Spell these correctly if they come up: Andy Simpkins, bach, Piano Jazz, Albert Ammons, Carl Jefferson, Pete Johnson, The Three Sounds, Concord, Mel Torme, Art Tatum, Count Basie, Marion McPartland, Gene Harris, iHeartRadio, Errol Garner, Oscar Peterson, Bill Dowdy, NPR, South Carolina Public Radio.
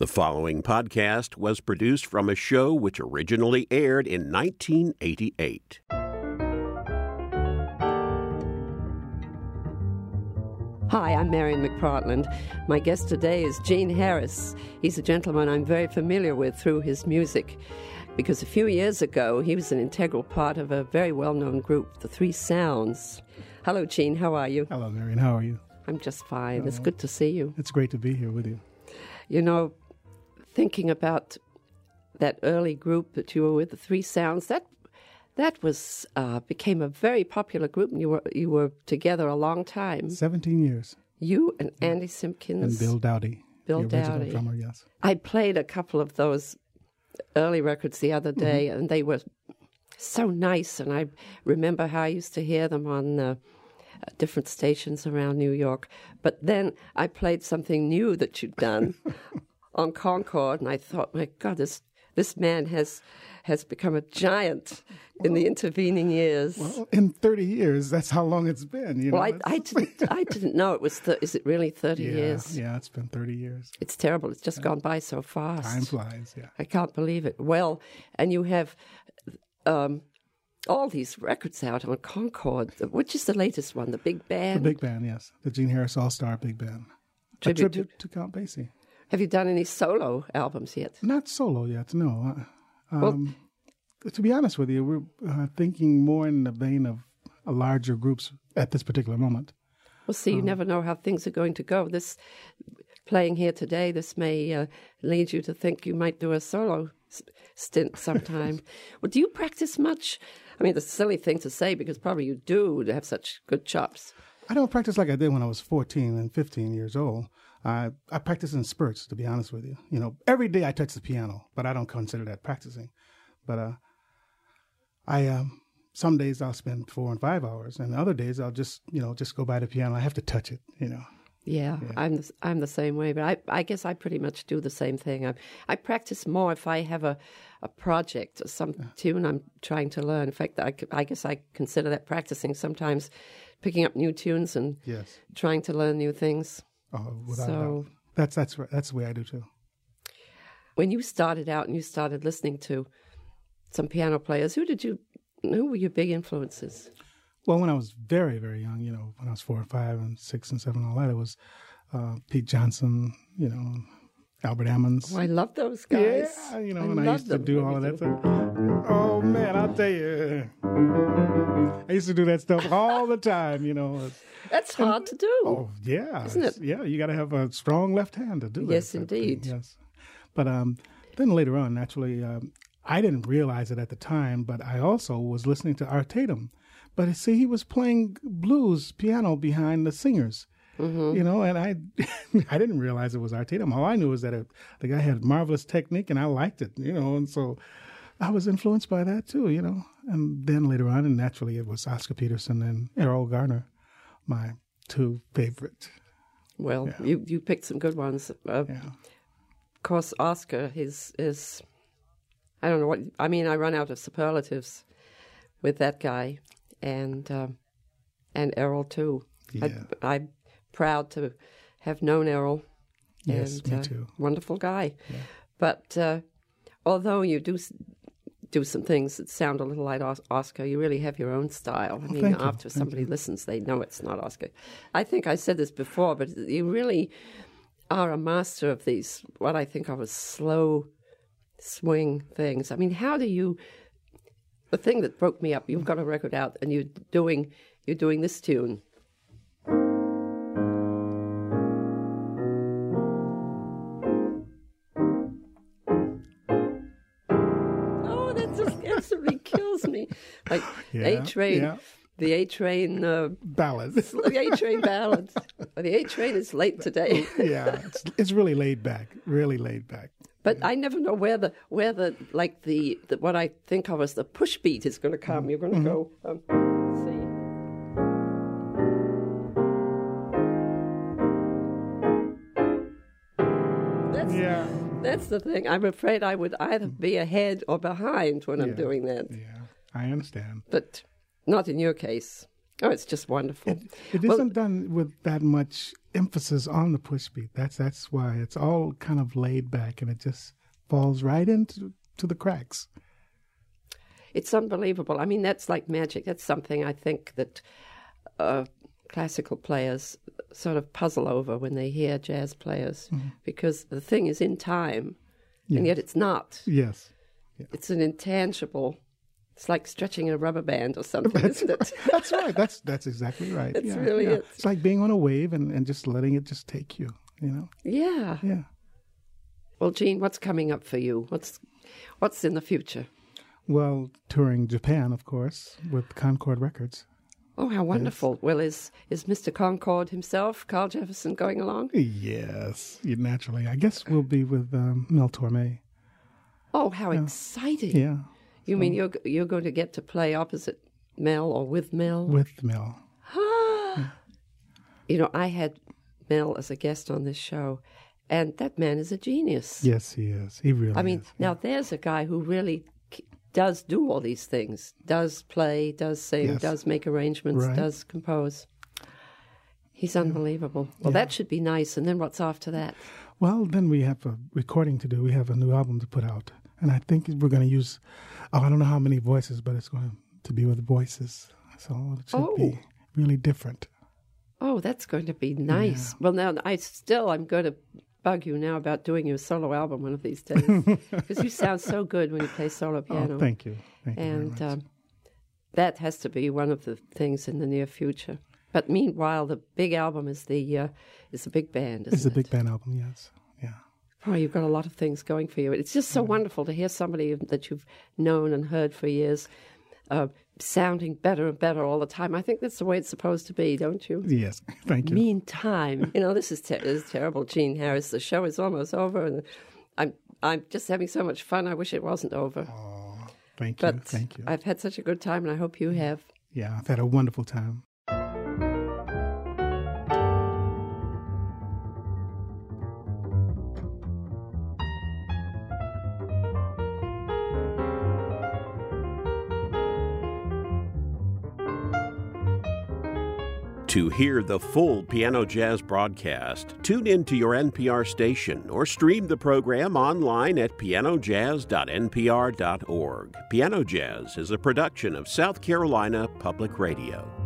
The following podcast was produced from a show which originally aired in 1988. Hi, I'm Marion McPartland. My guest today is Gene Harris. He's a gentleman I'm very familiar with through his music, because a few years ago he was an integral part of a very well-known group, The Three Sounds. Hello, Gene. How are you? Hello, Marion. How are you? I'm just fine. It's good to see you. It's great to be here with you. You know, thinking about that early group that you were with, the Three Sounds, that became a very popular group, and you were together a long time. 17 years. You and Andy Simpkins and Bill Dowdy. Bill Dowdy, drummer, yes. I played a couple of those early records the other day, and they were so nice. And I remember how I used to hear them on different stations around New York. But then I played something new that you'd done on Concord, and I thought, my God, this man has become a giant in the intervening years. Well, in 30 years, that's how long it's been. You know? Well, I didn't know it was. Is it really 30 years? Yeah, it's been 30 years. It's terrible. It's just gone by so fast. Time flies, yeah. I can't believe it. Well, and you have all these records out on Concord, which is the latest one, the Big Band. The Big Band, yes. The Gene Harris All-Star Big Band. A tribute to Count Basie. Have you done any solo albums yet? Not solo yet, no. To be honest with you, we're thinking more in the vein of larger groups at this particular moment. Well, see, you never know how things are going to go. This playing here today, this may lead you to think you might do a solo stint sometime. Well, do you practice much? I mean, it's a silly thing to say because probably you do have such good chops. I don't practice like I did when I was 14 and 15 years old. I practice in spurts, to be honest with you. You know, every day I touch the piano, but I don't consider that practicing. But some days I'll spend 4 and 5 hours, and other days I'll just go by the piano. I have to touch it, you know. Yeah. I'm the same way, but I guess I pretty much do the same thing. I practice more if I have a project or some tune I'm trying to learn. In fact, I guess I consider that practicing sometimes, picking up new tunes and trying to learn new things. Oh, without a doubt. That's the way I do too. When you started out and you started listening to some piano players, who were your big influences? Well, when I was very, very young, you know, when I was 4 and 5 and 6 and 7, all that, it was Pete Johnson, you know, Albert Ammons. Oh, I love those guys. Yeah, you know, and I used to do all of that stuff. Oh man, I'll tell you, I used to do that stuff all the time. You know, that's hard to do. Oh yeah, isn't it? Yeah, you got to have a strong left hand to do that. Yes, indeed. Yes, but then later on, naturally, I didn't realize it at the time, but I also was listening to Art Tatum. But see, he was playing blues piano behind the singers. Mm-hmm. You know, and I didn't realize it was Art Tatum. All I knew was that the guy had marvelous technique, and I liked it, you know. And so I was influenced by that, too, you know. And then later on, and naturally, it was Oscar Peterson and Errol Garner, my two favorite. Well, you picked some good ones. Of course, Oscar is, I don't know what, I mean, I run out of superlatives with that guy and Errol, too. Yeah. I'm proud to have known Errol. Yes, and, me too. Wonderful guy. Yeah. But although you do some things that sound a little like Oscar, you really have your own style. I mean, after somebody listens, they know it's not Oscar. I think I said this before, but you really are a master of these, what I think of as slow swing things. I mean, how do you... The thing that broke me up, you've got a record out and you're doing this tune. Oh, that just absolutely kills me. Like A-Train, the A-Train... ballad. The A-Train ballad. The A-Train is late today. Yeah, it's really laid back, really laid back. But I never know where the what I think of as the push beat is going to come. You're going to go, see. That's the thing. I'm afraid I would either be ahead or behind when I'm doing that. Yeah, I understand. But not in your case. Oh, it's just wonderful. It isn't done with that much emphasis on the push beat. That's why it's all kind of laid back, and it just falls right into the cracks. It's unbelievable. I mean, that's like magic. That's something I think that classical players sort of puzzle over when they hear jazz players, mm-hmm. because the thing is in time, yes. and yet it's not. Yes. Yeah. It's an intangible. It's like stretching a rubber band or something, isn't it? Right. That's right. That's exactly right. That's really it. It's like being on a wave and just letting it just take you, you know? Yeah. Yeah. Well, Gene, what's coming up for you? What's in the future? Well, touring Japan, of course, with Concord Records. Oh, how wonderful. Yes. Well, is Mr. Concord himself, Carl Jefferson, going along? Yes, naturally. I guess we'll be with Mel Torme. Oh, how exciting. Yeah. You mean you're going to get to play opposite Mel or with Mel? With Mel. Yeah. You know, I had Mel as a guest on this show, and that man is a genius. Yes, he is. He really is. I mean, is. Now there's a guy who really does do all these things, does play, does sing, yes. does make arrangements, right. does compose. He's unbelievable. Well, that should be nice. And then what's after that? Well, then we have a recording to do. We have a new album to put out. And I think we're going to use, I don't know how many voices, but it's going to be with voices. So it should be really different. Oh, that's going to be nice. Yeah. Well, now, I'm going to bug you now about doing your solo album one of these days. Because you sound so good when you play solo piano. Oh, thank you. Thank you very much. That has to be one of the things in the near future. But meanwhile, the big album is the big band, isn't it? It's the big band album, yes. Oh, you've got a lot of things going for you. It's just so wonderful to hear somebody that you've known and heard for years sounding better and better all the time. I think that's the way it's supposed to be, don't you? Yes, thank you. Meantime, you know, this is terrible, Gene Harris. The show is almost over, and I'm just having so much fun. I wish it wasn't over. Oh, thank you. I've had such a good time, and I hope you have. Yeah, I've had a wonderful time. To hear the full Piano Jazz broadcast, tune in to your NPR station or stream the program online at pianojazz.npr.org. Piano Jazz is a production of South Carolina Public Radio.